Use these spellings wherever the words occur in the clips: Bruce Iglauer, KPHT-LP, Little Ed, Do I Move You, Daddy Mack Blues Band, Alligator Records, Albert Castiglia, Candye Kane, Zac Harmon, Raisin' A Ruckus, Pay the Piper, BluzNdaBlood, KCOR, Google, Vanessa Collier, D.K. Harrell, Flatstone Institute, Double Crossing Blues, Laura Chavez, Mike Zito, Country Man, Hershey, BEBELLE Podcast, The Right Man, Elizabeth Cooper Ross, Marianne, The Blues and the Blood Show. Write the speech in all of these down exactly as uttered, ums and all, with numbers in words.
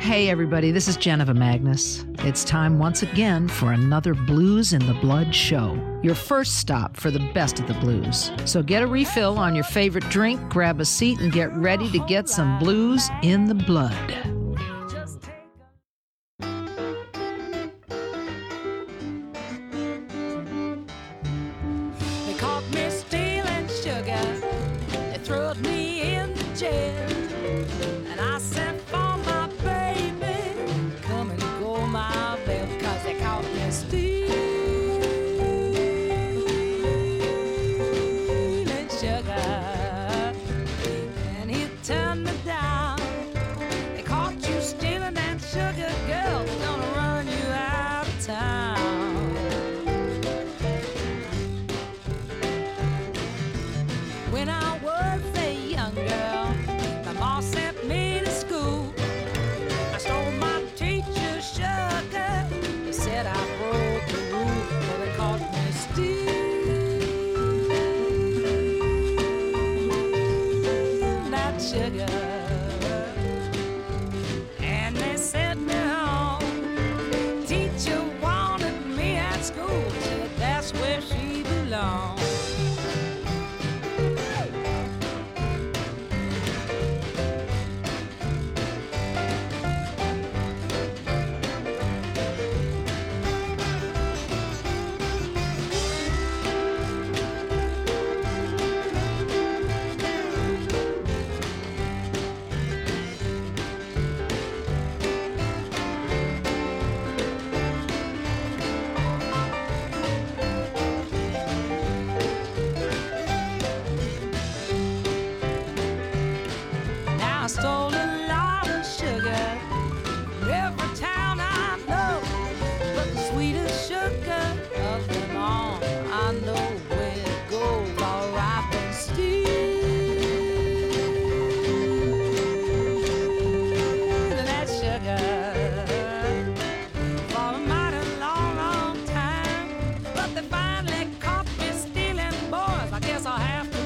Hey everybody, this is Janiva Magness. It's time once again for another Blues and the Blood show. Your first stop for the best of the blues. So get a refill on your favorite drink, grab a seat, and get ready to get some blues in the blood. They caught me stealing sugar. They threw me in the jail. And I sent for my baby. Come and go, my baby, 'cause they caught me stealing sugar. And he turned me down. They caught you stealing that sugar, girl. They're gonna run you out of town. When I was a young girl, my mom sent me to school. I stole my teacher's sugar. They said I broke the rule, but they caught me stealing that sugar. And they sent me home. Teacher wanted me at school. Said that's where she belongs. I stole a lot of sugar from every town I know, but the sweetest sugar of them all, I know where to go, for I've been stealing that sugar for a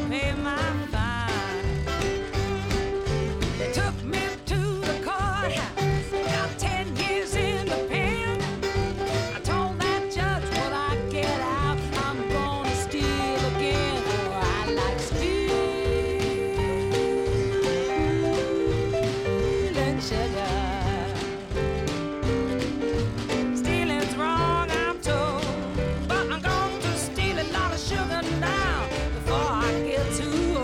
mighty long, long time, but they finally caught me stealing, boys, I guess I'll have to pay my fine. They took me to the courthouse, got ten years in the pen. I told that judge when I get out, I'm gonna steal again, for I like stealing sugar. Stealing's wrong, I'm told, but I'm going to steal a lot of sugar now before I get too old. I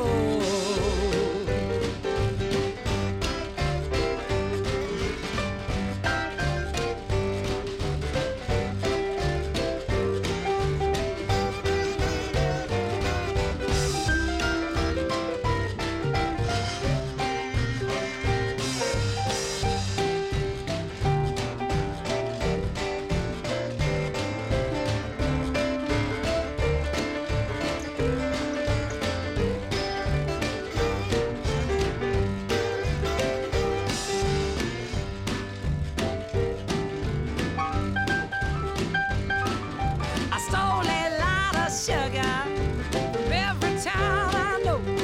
stole a lot of sugar from every town I know, but the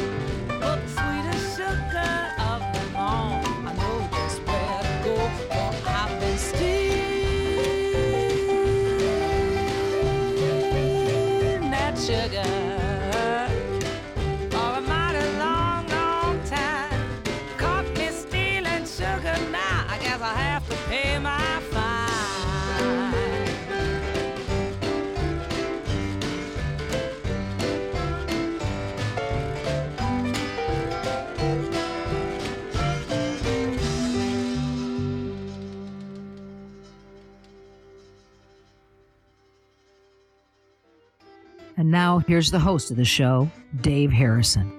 sweetest sugar of them all, I know just where to go, for I've been stealing that sugar for a mighty long, long time. Caught me stealing sugar now, I guess I'll have to pay my fine. And now here's the host of the show, Dave Harrison.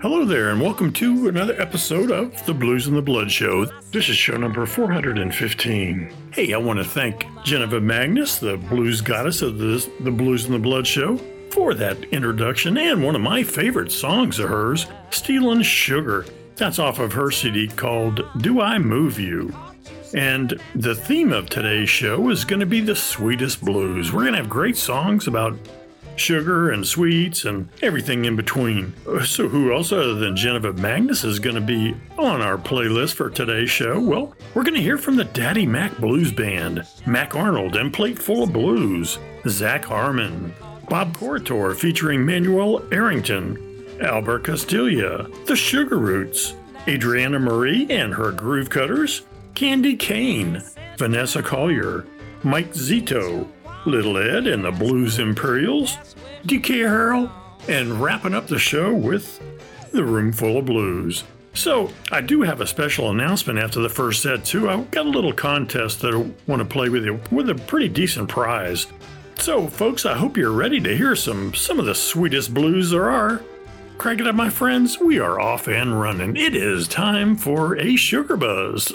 Hello there, and welcome to another episode of The Blues and the Blood Show. This is show number four hundred fifteen. Hey, I want to thank Janiva Magness, the blues goddess of this, The Blues and the Blood Show, for that introduction and one of my favorite songs of hers, Stealin' Sugar. That's off of her C D called Do I Move You? And the theme of today's show is going to be the sweetest blues. We're going to have great songs about sugar and sweets and everything in between. So who else other than Janiva Magness is going to be on our playlist for today's show? Well, we're going to hear from the Daddy Mack Blues Band, Mac Arnold and Plate Full of Blues, Zac Harmon, Bob Corritore featuring Manuel Arrington, Albert Castiglia, The Sugar Roots, Adrianna Marie And Her Groovecutters, Candye Kane, Vanessa Collier, Mike Zito, Little Ed and the Blues Imperials, D K. Harrell, and wrapping up the show with the Roomful of Blues. So, I do have a special announcement after the first set, too. I've got a little contest that I want to play with you with a pretty decent prize. So, folks, I hope you're ready to hear some, some of the sweetest blues there are. Crank it up, my friends. We are off and running. It is time for a sugar buzz.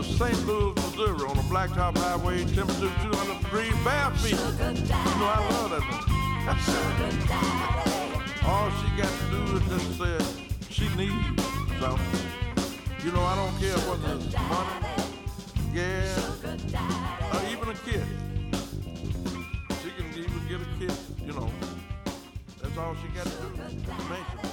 of Saint Louis, Missouri, on a blacktop highway, temperature two hundred degrees, bare feet. You know, I love that one. All she got to do is just say she needs you. So, you know, I don't care whether it's money, gas, or even a kiss. She can even get a kiss, you know. That's all she got to do. Mention.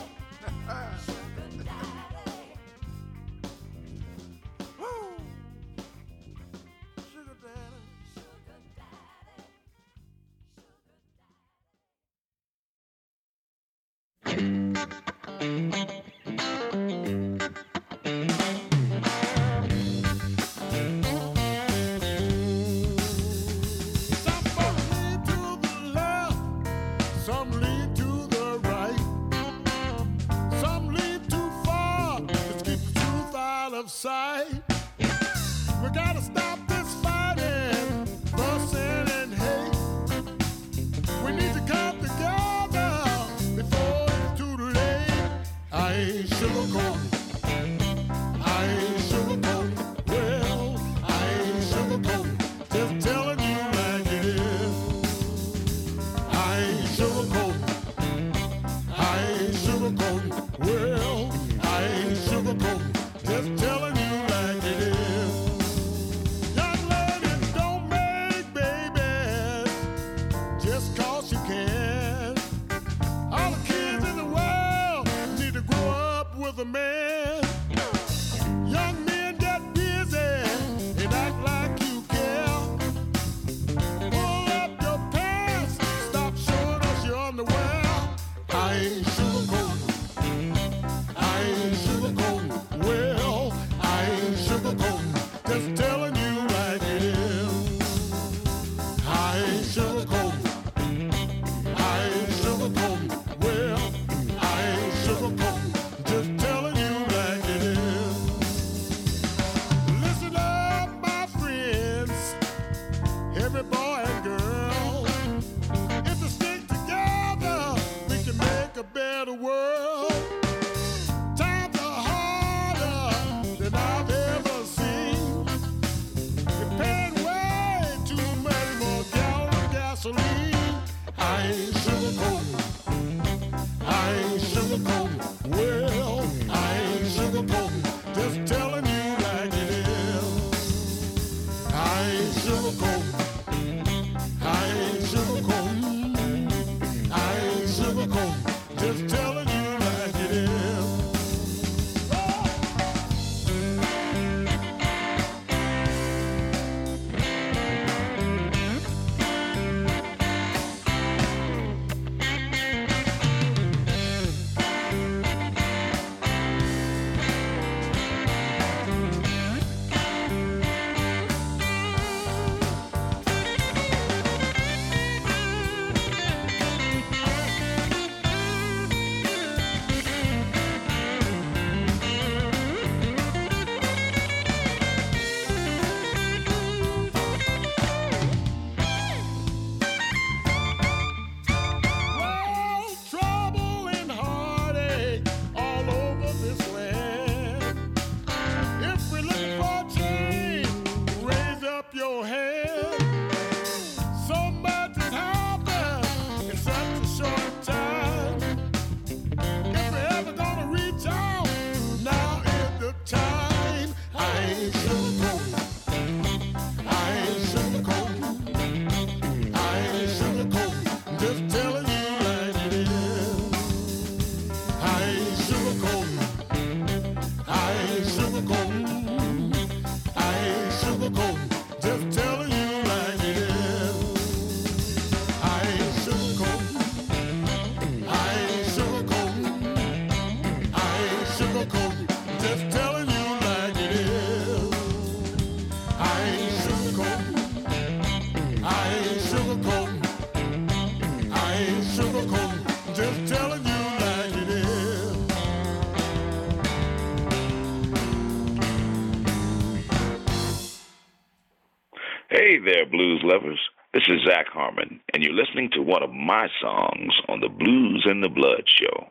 This is Zac Harmon, and you're listening to one of my songs on the Blues and the Blood Show,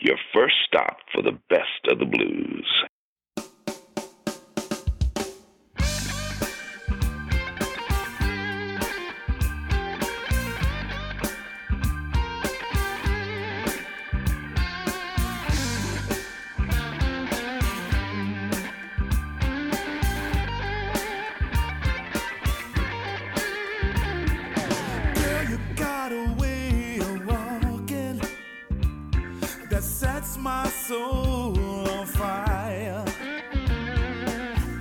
your first stop for the best of the blues. my soul on fire.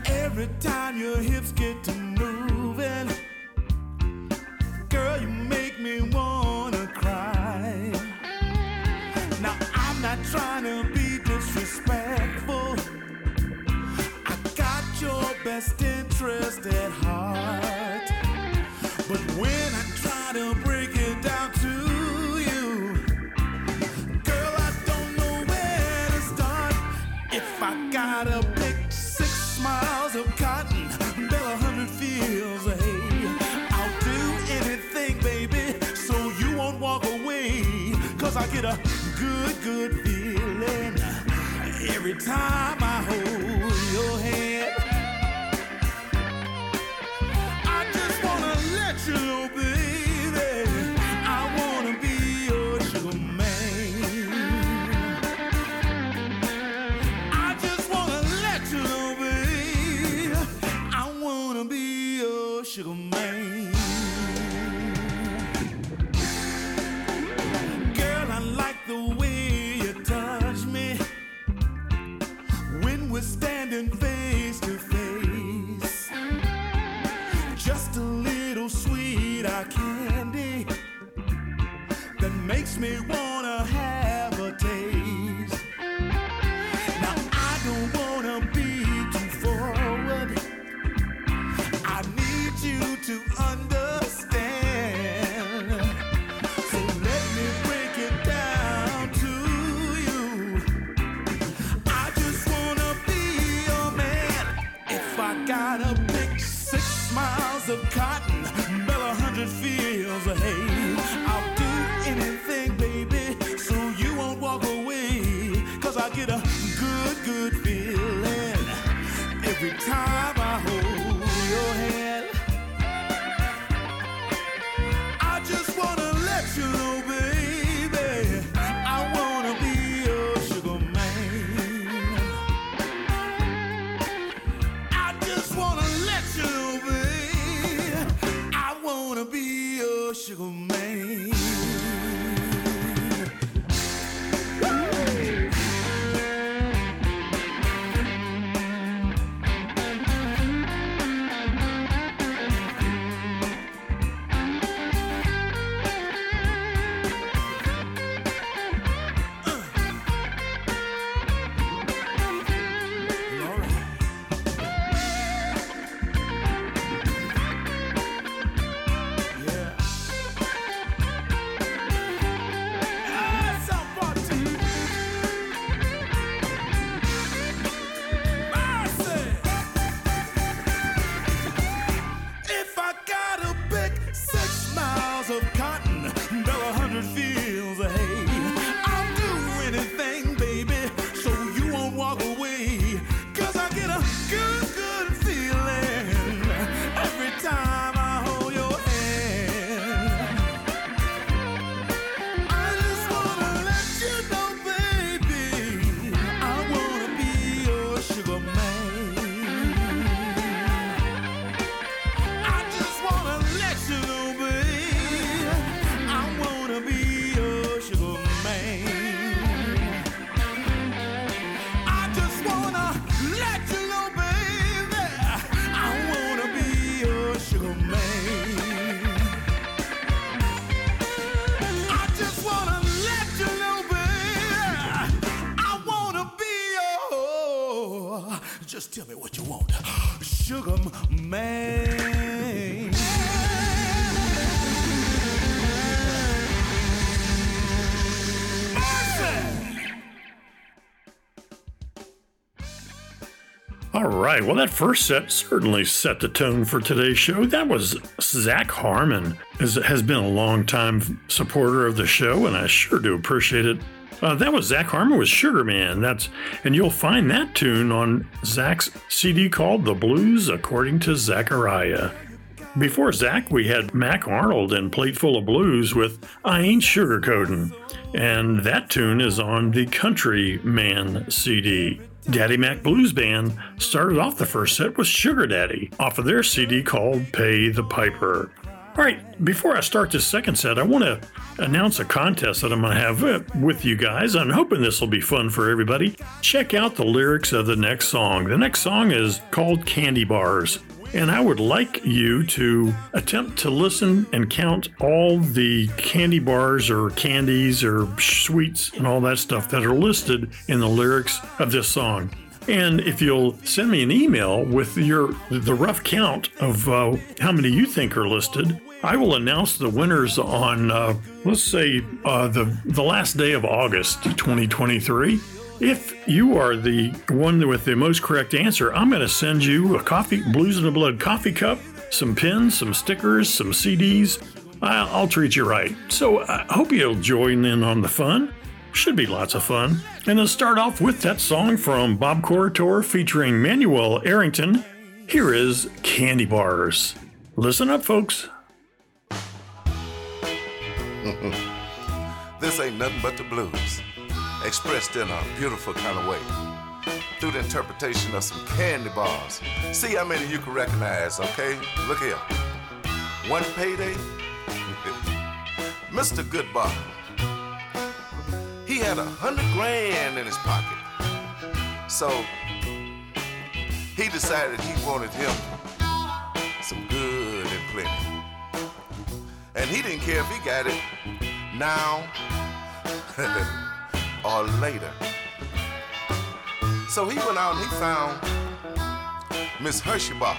Every time your hips get to moving, girl, you make me wanna cry. Now I'm not trying to be disrespectful, I got your best interest at heart. But when I try to break it down to I gotta pick six miles of cotton, bell a hundred fields of hay. I'll do anything, baby, so you won't walk away. Cause I get a good, good feeling every time I hold your hand. I just wanna let you know, baby, I wanna be your sugar man. Sugar man, girl, I like the way you touch me when we're standing face to face. Just a little sweet eye candy that makes me wanna have a taste. Now I don't wanna be too forward, you to understand, so let me break it down to you. I just wanna be your man. If I gotta pick six miles of cotton, bell a hundred fields of hay, I'll do anything, baby, so you won't walk away. Cause I get a good, good feeling every time I hold your hand. I just wanna let you know, baby, I wanna be your sugar man. I just wanna let you know, baby, I wanna be your sugar man. Well, that first set certainly set the tone for today's show. That was Zac Harmon, as has been a long-time supporter of the show, and I sure do appreciate it. Uh, that was Zac Harmon with Sugar Man. That's, and you'll find that tune on Zac's C D called The Blues According to Zacariah. Before Zac, we had Mac Arnold and Plate Full of Blues with I Ain't Sugarcoatin', and that tune is on the Country Man C D. Daddy Mack Blues Band started off the first set with Sugar Daddy off of their C D called Pay the Piper. All right, before I start this second set, I want to announce a contest that I'm going to have with you guys. I'm hoping this will be fun for everybody. Check out the lyrics of the next song. The next song is called Candy Bars, and I would like you to attempt to listen and count all the candy bars or candies or sweets and all that stuff that are listed in the lyrics of this song. And if you'll send me an email with your the rough count of uh, how many you think are listed, I will announce the winners on, uh, let's say, uh, the, the last day of August twenty twenty-three. If you are the one with the most correct answer, I'm going to send you a coffee, Blues in the Blood coffee cup, some pins, some stickers, some C Ds. I'll, I'll treat you right. So I hope you'll join in on the fun. Should be lots of fun. And let's start off with that song from Bob Corritore featuring Manuel Arrington. Here is Candy Bars. Listen up, folks. This ain't nothing but the blues, expressed in a beautiful kind of way, through the interpretation of some candy bars. See how many you can recognize, okay? Look here. One Payday, Mister Goodbar. He had a hundred grand in his pocket. So he decided he wanted him some good and plenty. And he didn't care if he got it now or later. So he went out and he found Miss Hershey Bar.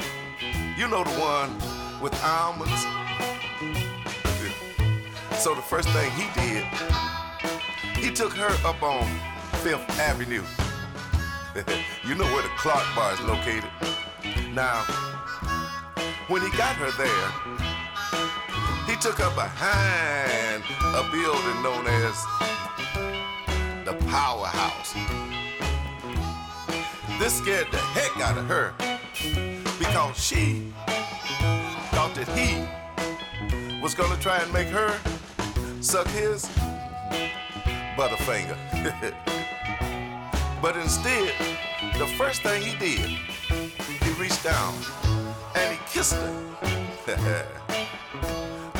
You know, the one with almonds. So the first thing he did, he took her up on Fifth Avenue. You know where the Clark Bar is located. Now, when he got her there, he took her behind a building known as the Powerhouse. This scared the heck out of her because she thought that he was gonna try and make her suck his Butterfinger. But instead, the first thing he did, he reached down and he kissed her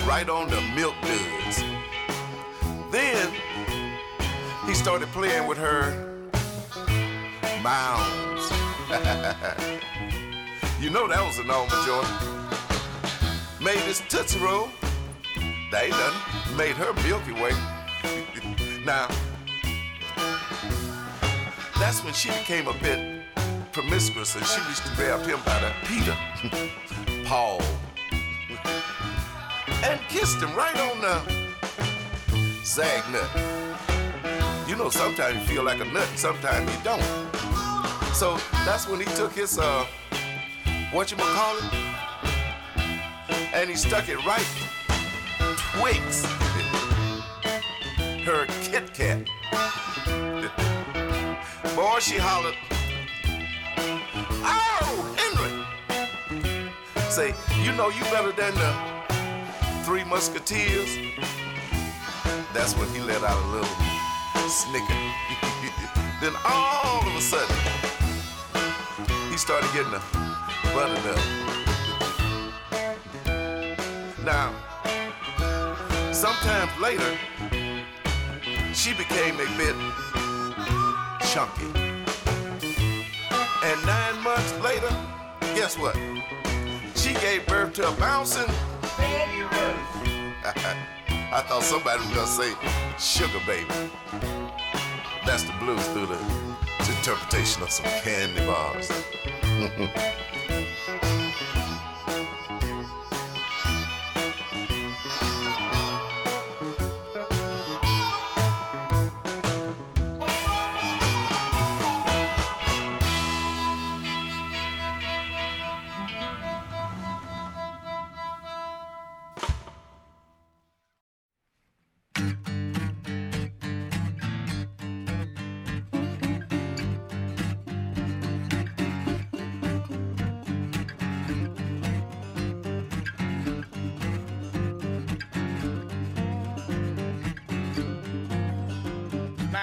right on the milk duds. Then he started playing with her mounds. You know that was an Alma Joy. Made his Tootsie Roll. That ain't nothing. Made her Milky Way. Now, that's when she became a bit promiscuous and she used to grab him by the Peter, Paul, and kissed him right on the zag nut. You know, sometimes you feel like a nut, sometimes you don't. So that's when he took his, uh, whatchamacallit, and he stuck it right twixt her Kit Kat. Boy, she hollered, "Oh, Henry!" Say, you know you better than the Three Musketeers. That's when he let out a little snicker. Then all of a sudden, he started getting a butternut. Now, sometime later, she became a bit chunky. And nine months later, guess what? She gave birth to a bouncing baby Ruth. I thought somebody was gonna say sugar baby. That's the blues through the interpretation of some candy bars.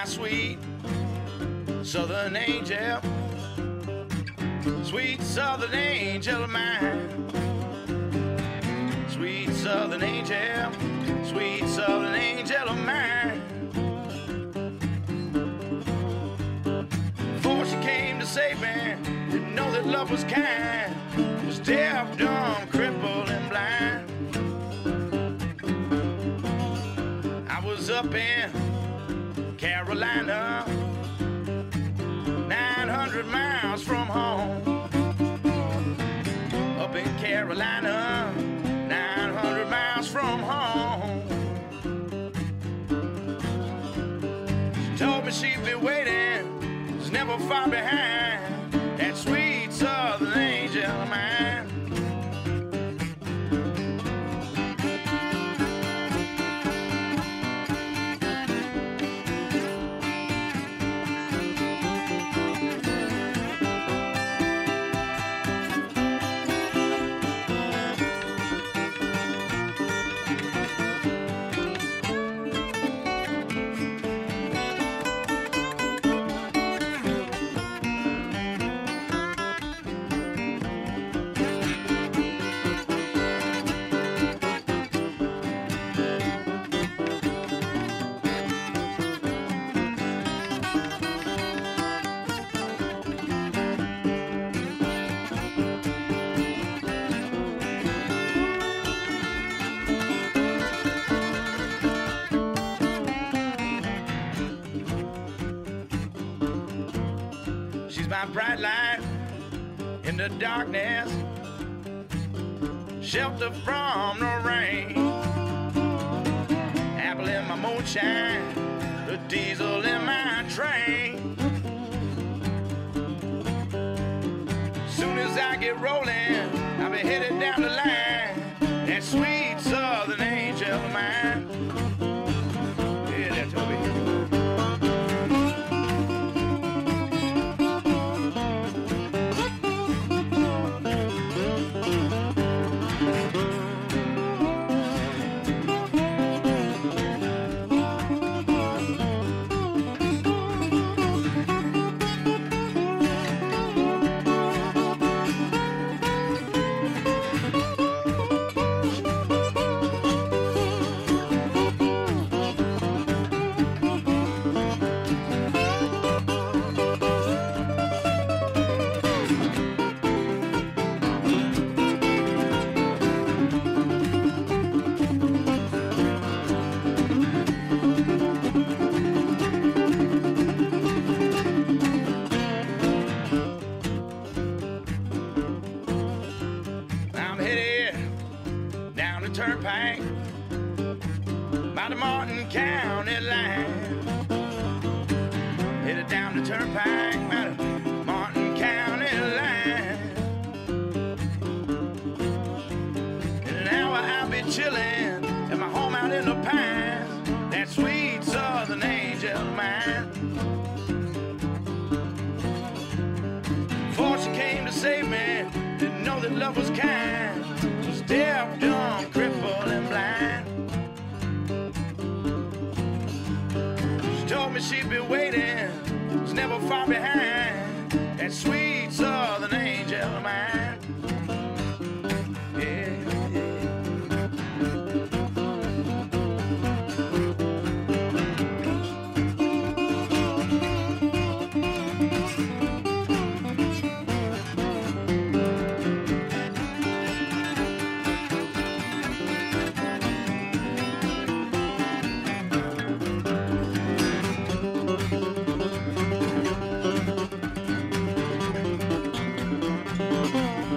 Sweet Southern Angel, sweet Southern Angel of mine, sweet southern angel, sweet southern angel of mine. Before she came to save me, didn't know that love was kind. Was deaf, dumb, crippled, and blind. I was up in Carolina, nine hundred miles from home. In Carolina, nine hundred miles from home. She told me she'd be waiting, was never far behind. That sweet southern angel of mine. Bright light in the darkness, shelter from the rain. Apple in my moonshine, the diesel in my train. Soon as I get rolling, I'll be headed down the line. That sweet southern angel of mine. Yeah, that's what we hear. Oh,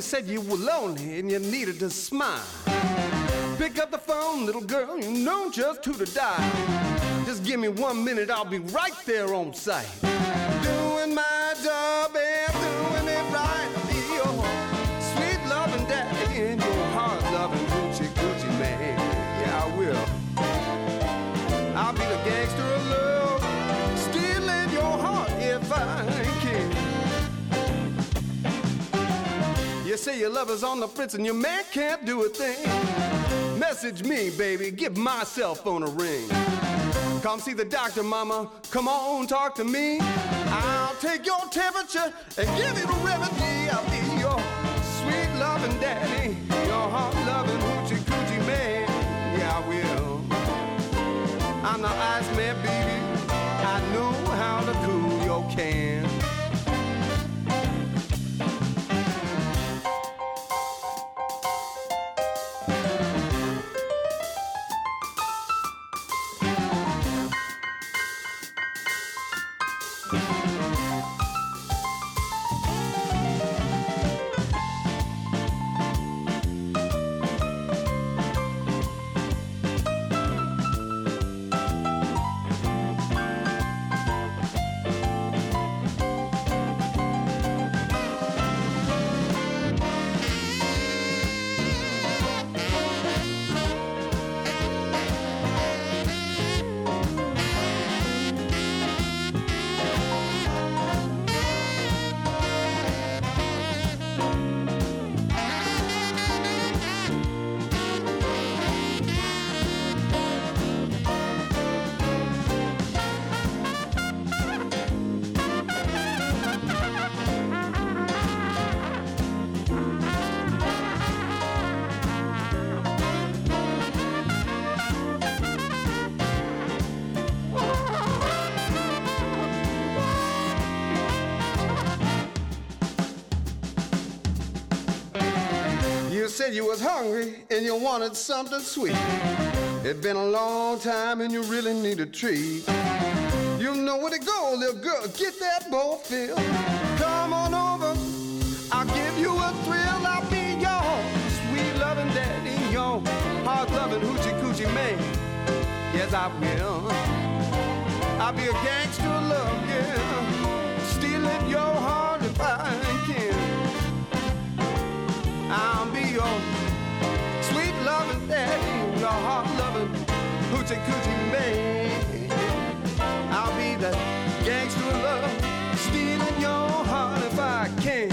You said you were lonely and you needed a smile. Pick up the phone, little girl, you know just who to dial. Just give me one minute, I'll be right there on site. Doing my job and doing it right. I'll be your sweet loving daddy and your hard loving Gucci Gucci man. Yeah, I will. I'll be the gangster of love, stealing your heart if I can. You say your lover's on the fence and your man can't do a thing. Message me, baby, give my cell phone a ring. Come see the doctor, mama, come on, talk to me. I'll take your temperature and give it a remedy. I'll be your sweet loving daddy, your heart loving hoochie coochie man. Yeah, I will. I'm the ice man, baby. I know how to cool your can. You was hungry and you wanted something sweet. It'd been a long time and you really need a treat. You know where to go, little girl, get that bowl filled. Come on over, I'll give you a thrill. I'll be your sweet loving daddy, your heart loving hoochie coochie man. Yes, I will. I'll be a gangster of love, yeah, stealing your heart if I can. I'll be your sweet loving daddy, your heart loving hoochie coochie man. I'll be the gangster of love, stealing your heart if I can.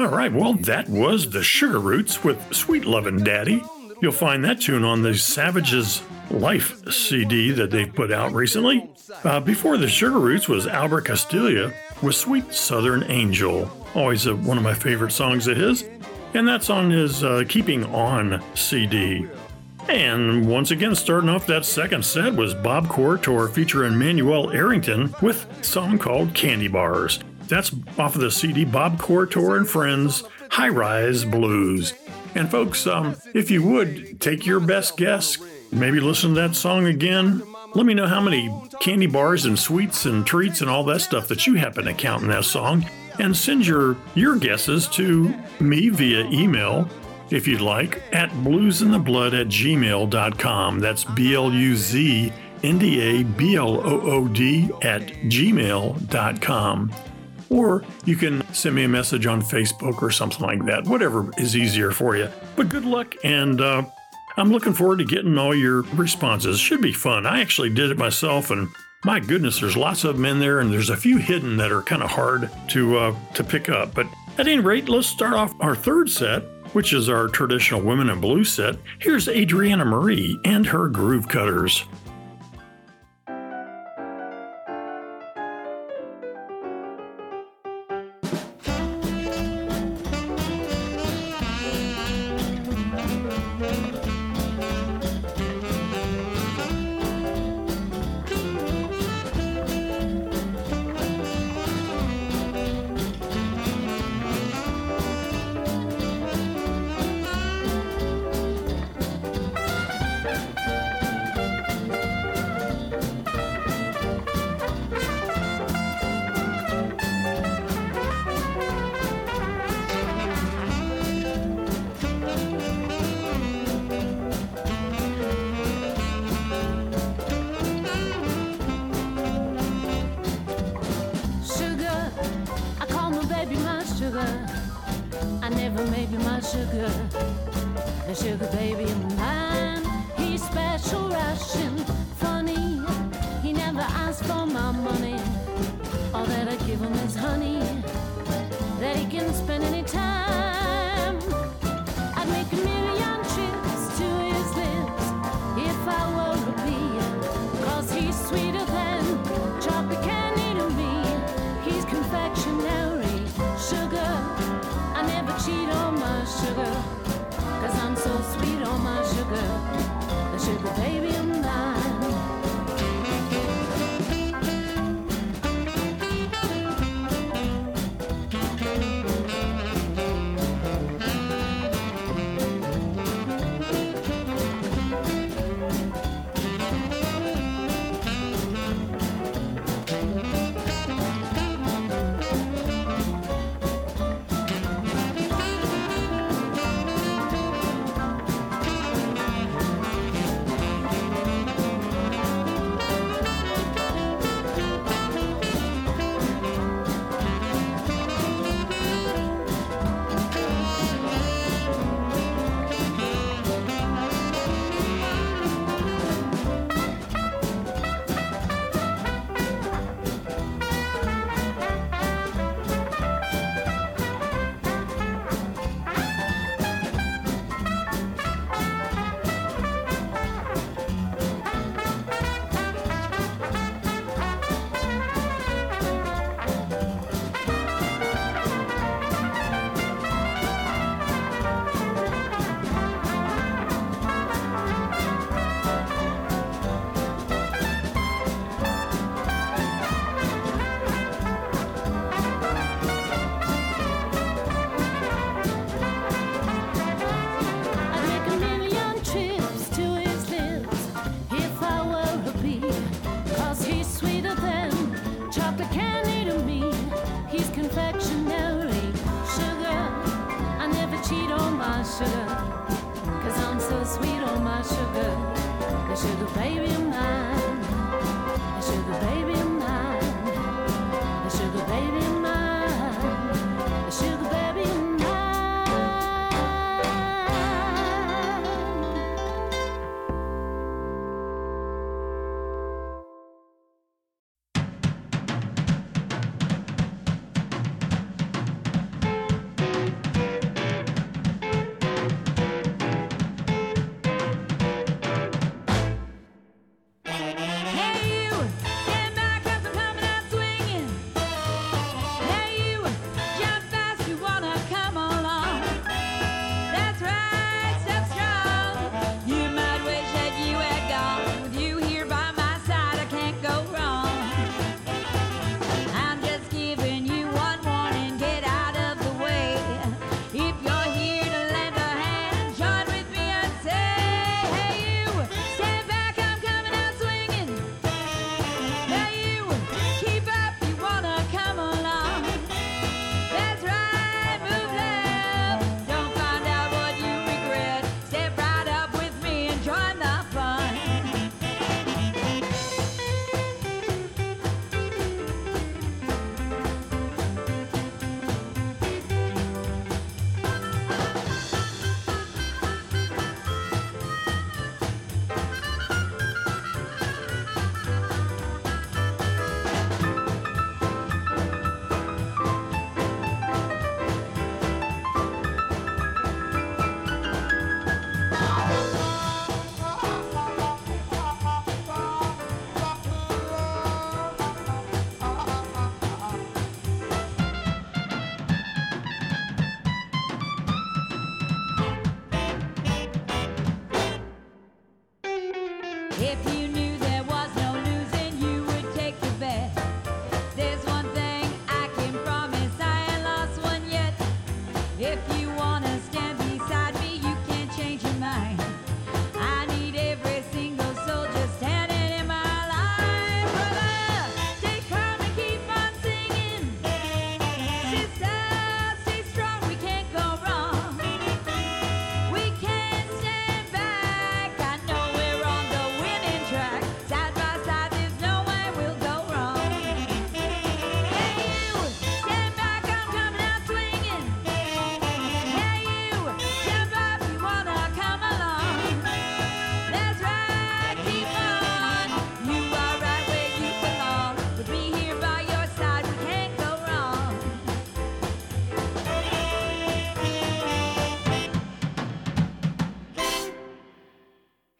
All right, well, that was The Sugar Roots with Sweet Lovin' Daddy. You'll find that tune on the Savages Life C D that they've put out recently. Uh, before The Sugar Roots was Albert Castiglia with Sweet Southern Angel. Always a, one of my favorite songs of his. And that's on his uh, Keeping On C D. And once again, starting off that second set was Bob Corritore featuring Manuel Arrington with a song called Candy Bars. That's off of the C D Bob Corritore and Friends, High Rise Blues. And folks, um, if you would, take your best guess, maybe listen to that song again. Let me know how many candy bars and sweets and treats and all that stuff that you happen to count in that song. And send your, your guesses to me via email, if you'd like, at blues in the blood at gmail dot com. That's B L U Z N D A B L O O D at gmail dot com. Or you can send me a message on Facebook or something like that, whatever is easier for you. But good luck, and uh, I'm looking forward to getting all your responses. Should be fun. I actually did it myself, and my goodness, there's lots of them in there, and there's a few hidden that are kind of hard to uh, to pick up. But at any rate, let's start off our third set, which is our traditional Women in Blue set. Here's Adrianna Marie and her Groovecutters. sugar, the sugar baby of mine. He's special Russian, funny. He never asks for my money. All that I give him is honey that he can spend any time. I'd make a million trips to his lips if I were a beer, 'cause he's sweeter than chocolate candy to me. He's confectionery sugar. I never cheat on my sugar, 'cause I'm so sweet on my sugar, the sugar baby of mine.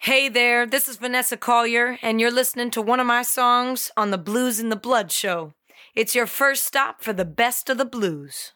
Hey there, this is Vanessa Collier, and you're listening to one of my songs on the Blues and the Blood Show. It's your first stop for the best of the blues.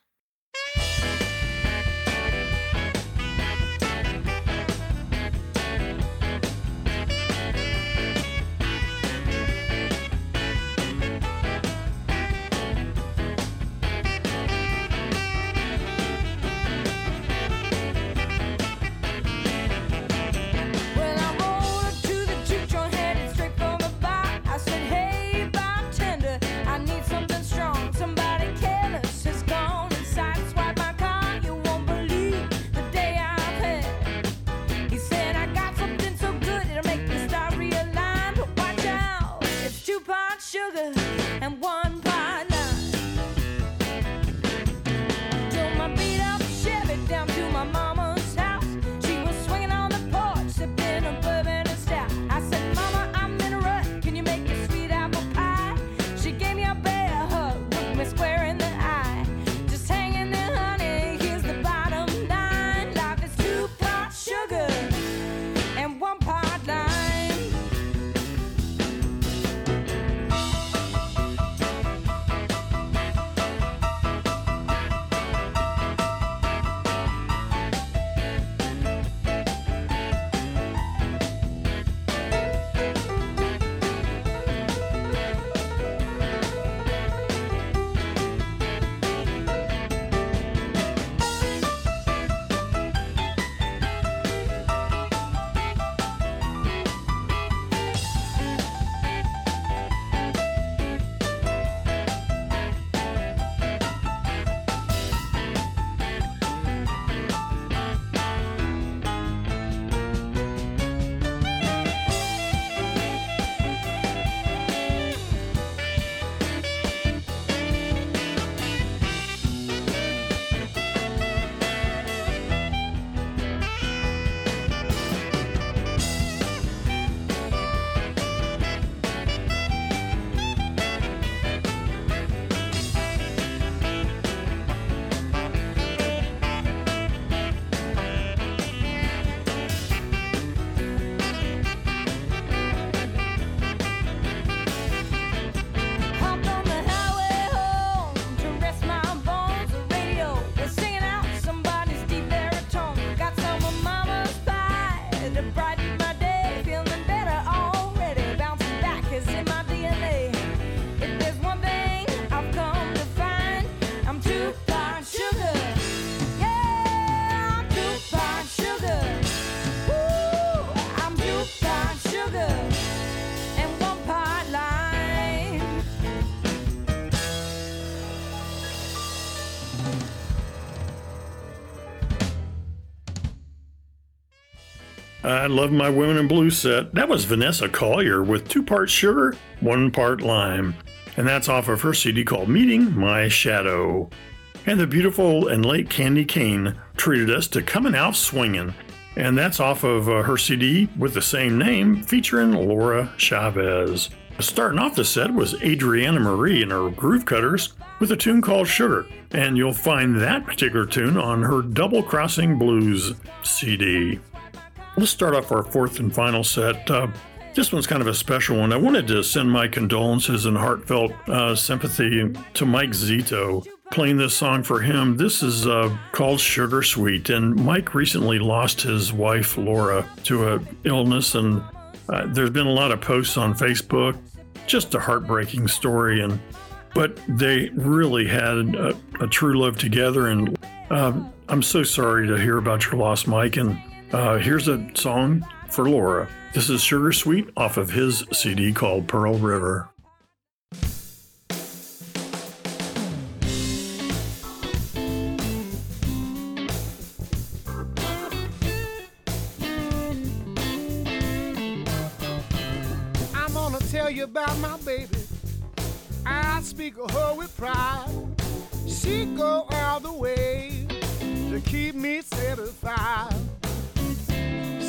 I love my Women in Blue set. That was Vanessa Collier with two parts sugar, one part lime. And that's off of her C D called Meeting My Shadow. And the beautiful and late Candye Kane treated us to Coming Out Swinging. And that's off of uh, her C D with the same name featuring Laura Chavez. Starting off the set was Adrianna Marie And Her Groovecutters with a tune called Sugar. And you'll find that particular tune on her Double Crossing Blues C D. Let's start off our fourth and final set. Uh, this one's kind of a special one. I wanted to send my condolences and heartfelt uh, sympathy to Mike Zito, playing this song for him. This is uh, called Sugar Sweet, and Mike recently lost his wife, Laura, to an illness, and uh, there's been a lot of posts on Facebook, just a heartbreaking story, and but they really had a, a true love together, and uh, I'm so sorry to hear about your loss, Mike, and Uh, here's a song for Laura. This is Sugar Sweet off of his C D called Pearl River. I'm gonna tell you about my baby. I speak of her with pride. She go all the way to keep me satisfied.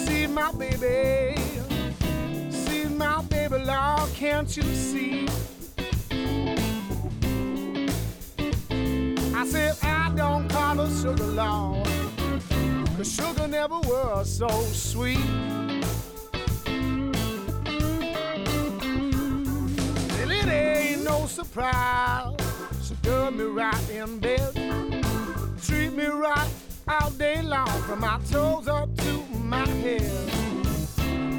See my baby, see my baby, Lord, can't you see? I said I don't call her sugar, Lord, 'cause sugar never was so sweet. so proud. She dug me right in bed, treat me right all day long, from my toes up to my head.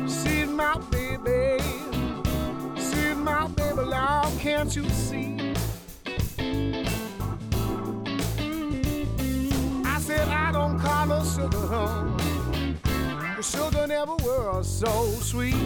She's my baby, she's my baby, love, can't you see? I said I don't call her sugar, huh? But sugar never was so sweet.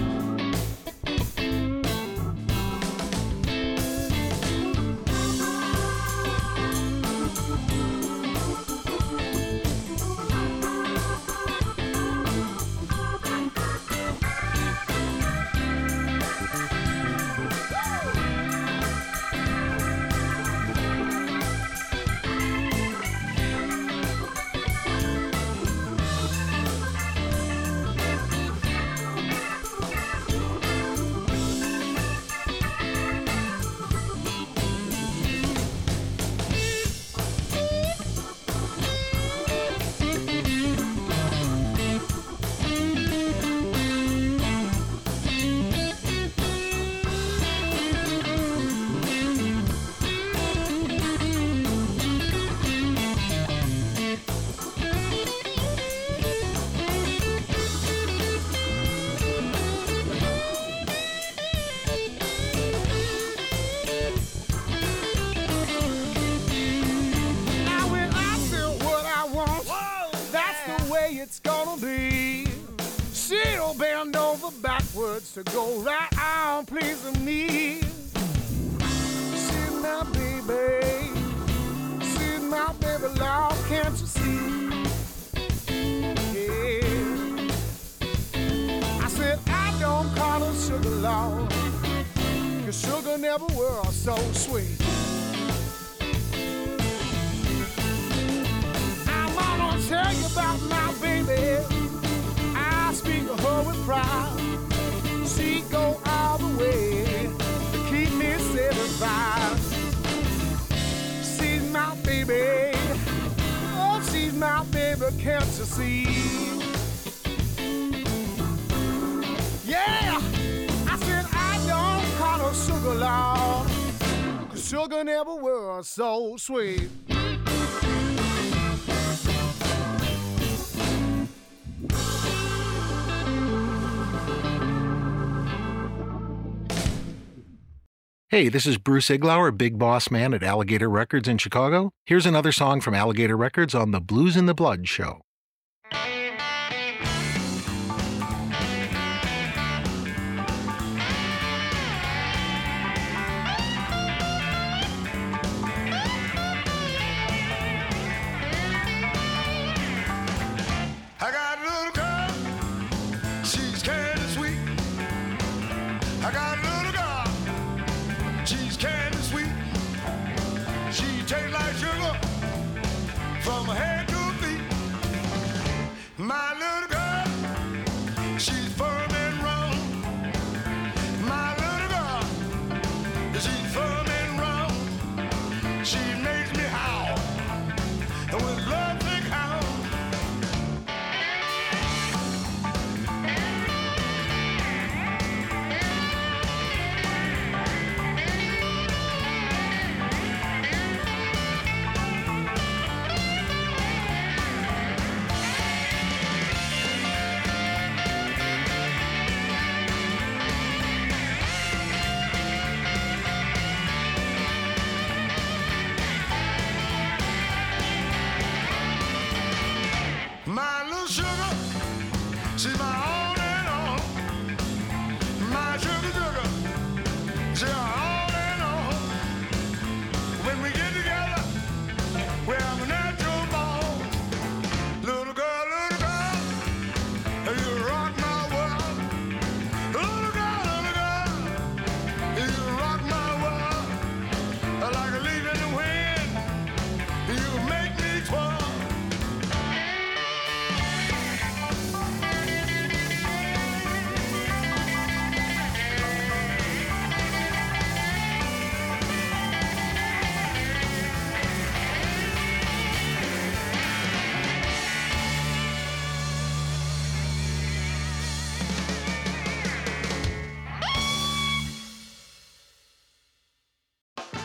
To go right on pleasing me. She's my baby, she's my baby, Lord, can't you see? Yeah, I said I don't call her sugar, Lord, 'cause sugar never was so sweet. I wanna tell you about my baby, I speak of her with pride. She go all the way to keep me satisfied. She's my baby, oh, she's my baby, can't you see? Yeah, I said I don't call her sugar, Lord, 'cause sugar never was so sweet. Hey, this is Bruce Iglauer, Big Boss Man at Alligator Records in Chicago. Here's another song from Alligator Records on the Blues and the Blood Show. I got a little girl, she's kind of sweet. I got a little candy sweet, she tastes like sugar from head to feet.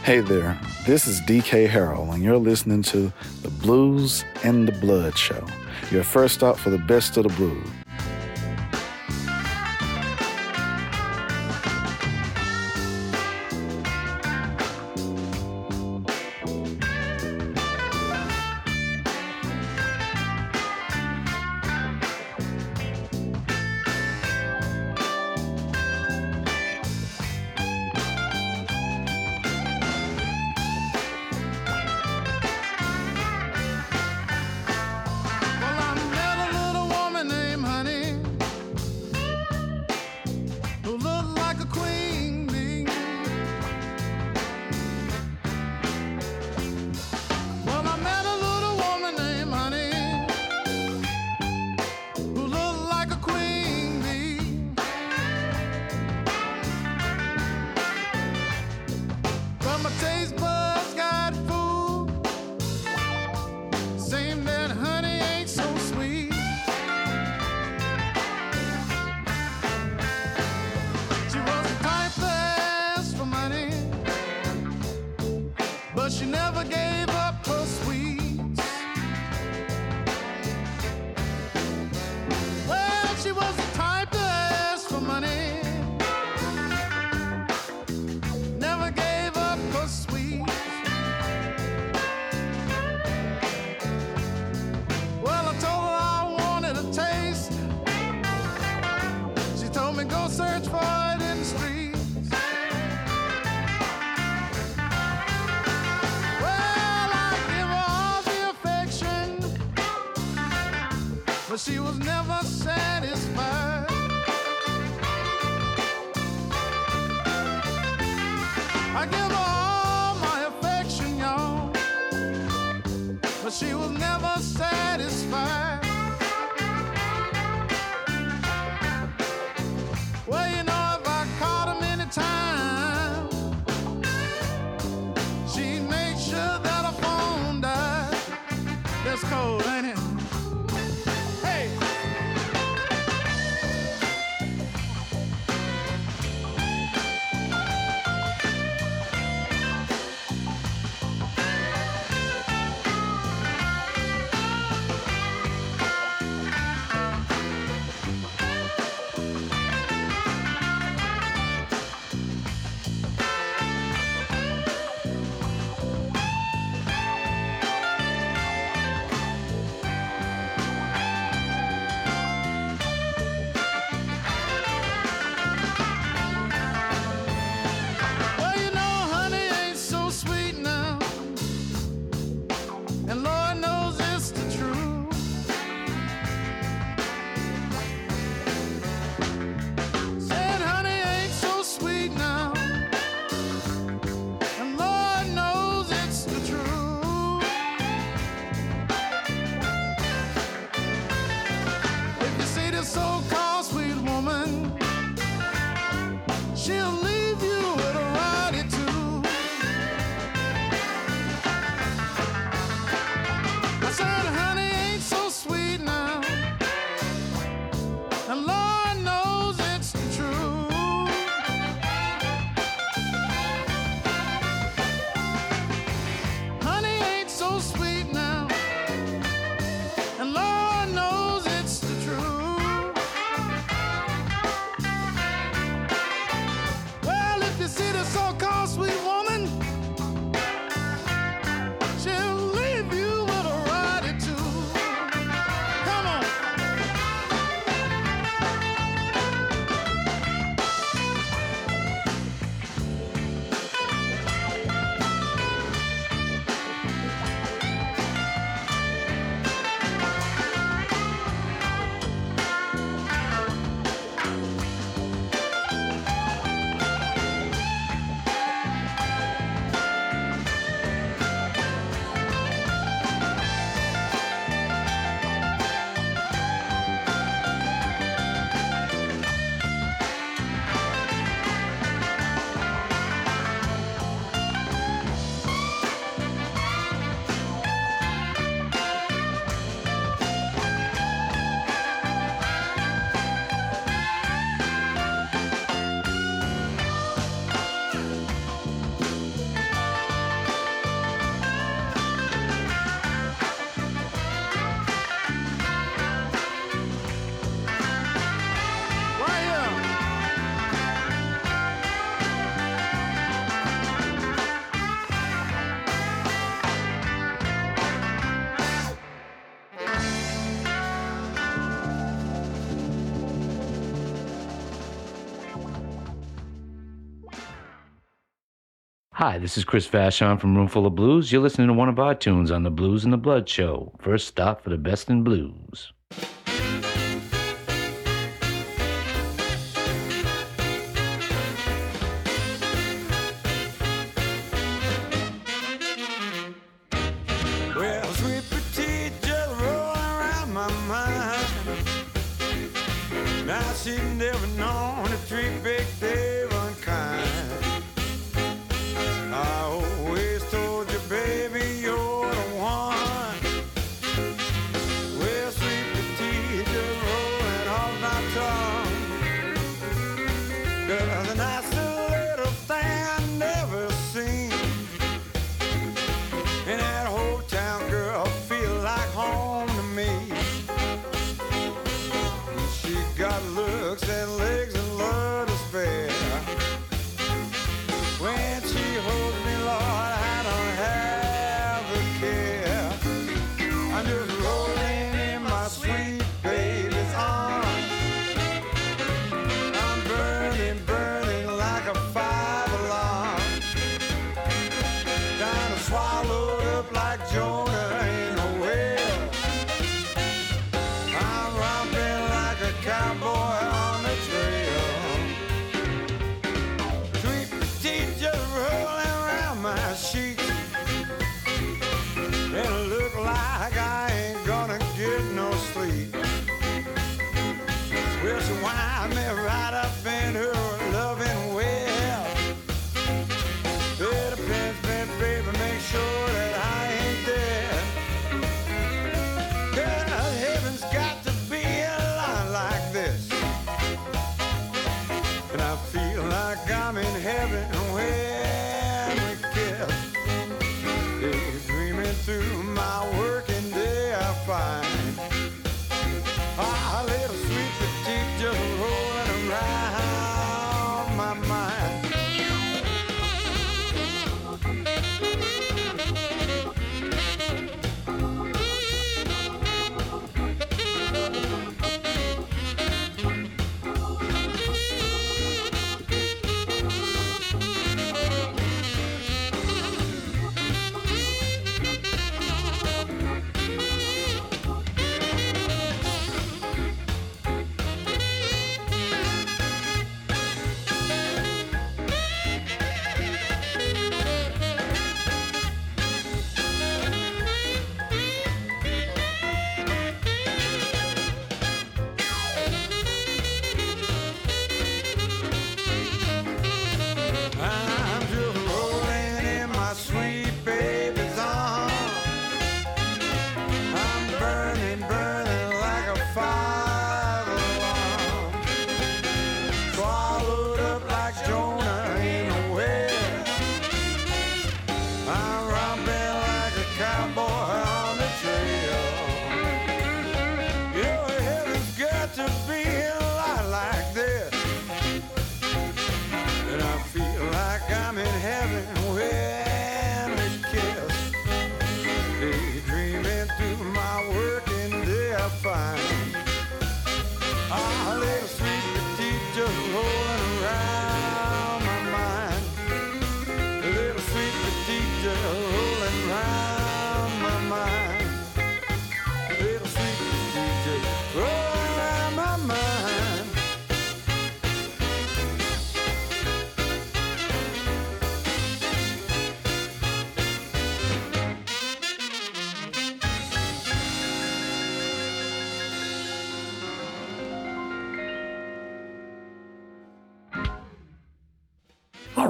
Hey there, this is D K. Harrell, and you're listening to The Blues and the Blood Show, your first stop for the best of the blues. She was never satisfied. I give her all my affection, y'all, but she was never satisfied. Well, you know, if I caught her many times, she'd make sure that her phone died. That's cold, ain't it? Hey! Hi, this is Chris Vachon from Roomful of Blues. You're listening to one of our tunes on The Blues and the Blood Show. First stop for the best in blues.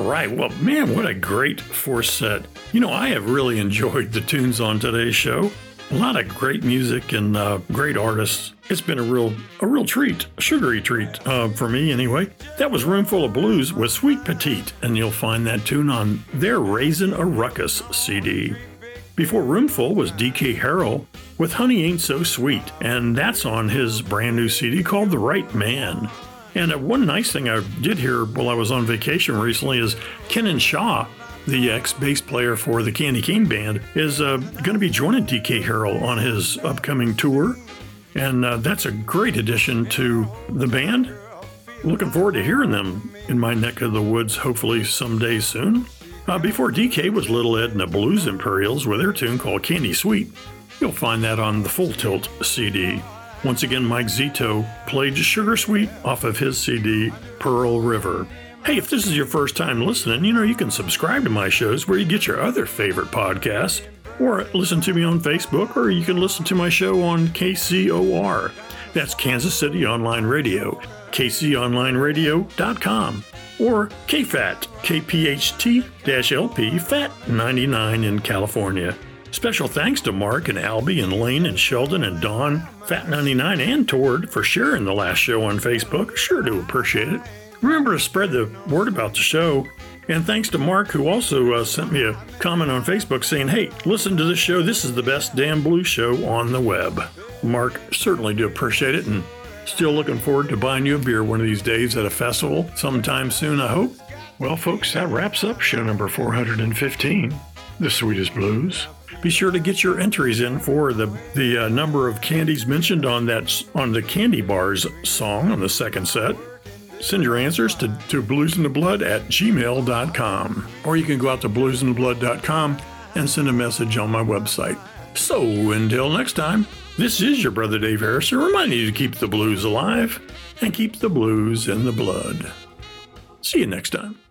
Right. Well, man, what a great four set. You know, I have really enjoyed the tunes on today's show. A lot of great music and uh, great artists. It's been a real a real treat, a sugary treat uh, for me anyway. That was Roomful of Blues with Sweet Petite, and you'll find that tune on their Raisin' a Ruckus C D. Before Roomful was D K. Harrell with Honey Ain't So Sweet, and that's on his brand new C D called The Right Man. And one nice thing I did hear while I was on vacation recently is Kenan Shah, the ex-bass player for the Candye Kane Band, is uh, going to be joining D K. Harrell on his upcoming tour. And uh, that's a great addition to the band. Looking forward to hearing them in my neck of the woods, hopefully someday soon. Uh, before D K was Little Ed and the Blues Imperials with their tune called Candy Sweet. You'll find that on the Full Tilt C D. Once again, Mike Zito played Sugar Sweet off of his C D, Pearl River. Hey, if this is your first time listening, you know you can subscribe to my shows where you get your other favorite podcasts, or listen to me on Facebook, or you can listen to my show on K C O R. That's Kansas City Online Radio, K C online radio dot com, or K F A T, K P H T L P, F A T ninety-nine in California. Special thanks to Mark and Albie and Lane and Sheldon and Don, F A T ninety-nine and Tord for sharing the last show on Facebook. Sure do appreciate it. Remember to spread the word about the show. And thanks to Mark, who also uh, sent me a comment on Facebook saying, hey, listen to this show. This is the best damn blues show on the web. Mark, certainly do appreciate it. And still looking forward to buying you a beer one of these days at a festival sometime soon, I hope. Well, folks, that wraps up show number four hundred fifteen, The Sweetest Blues. Be sure to get your entries in for the the uh, number of candies mentioned on that on the Candy Bars song on the second set. Send your answers to, to bluesintheblood at gmail dot com. Or you can go out to blues in the blood dot com and send a message on my website. So until next time, this is your brother Dave Harrison reminding you to keep the blues alive and keep the blues in the blood. See you next time.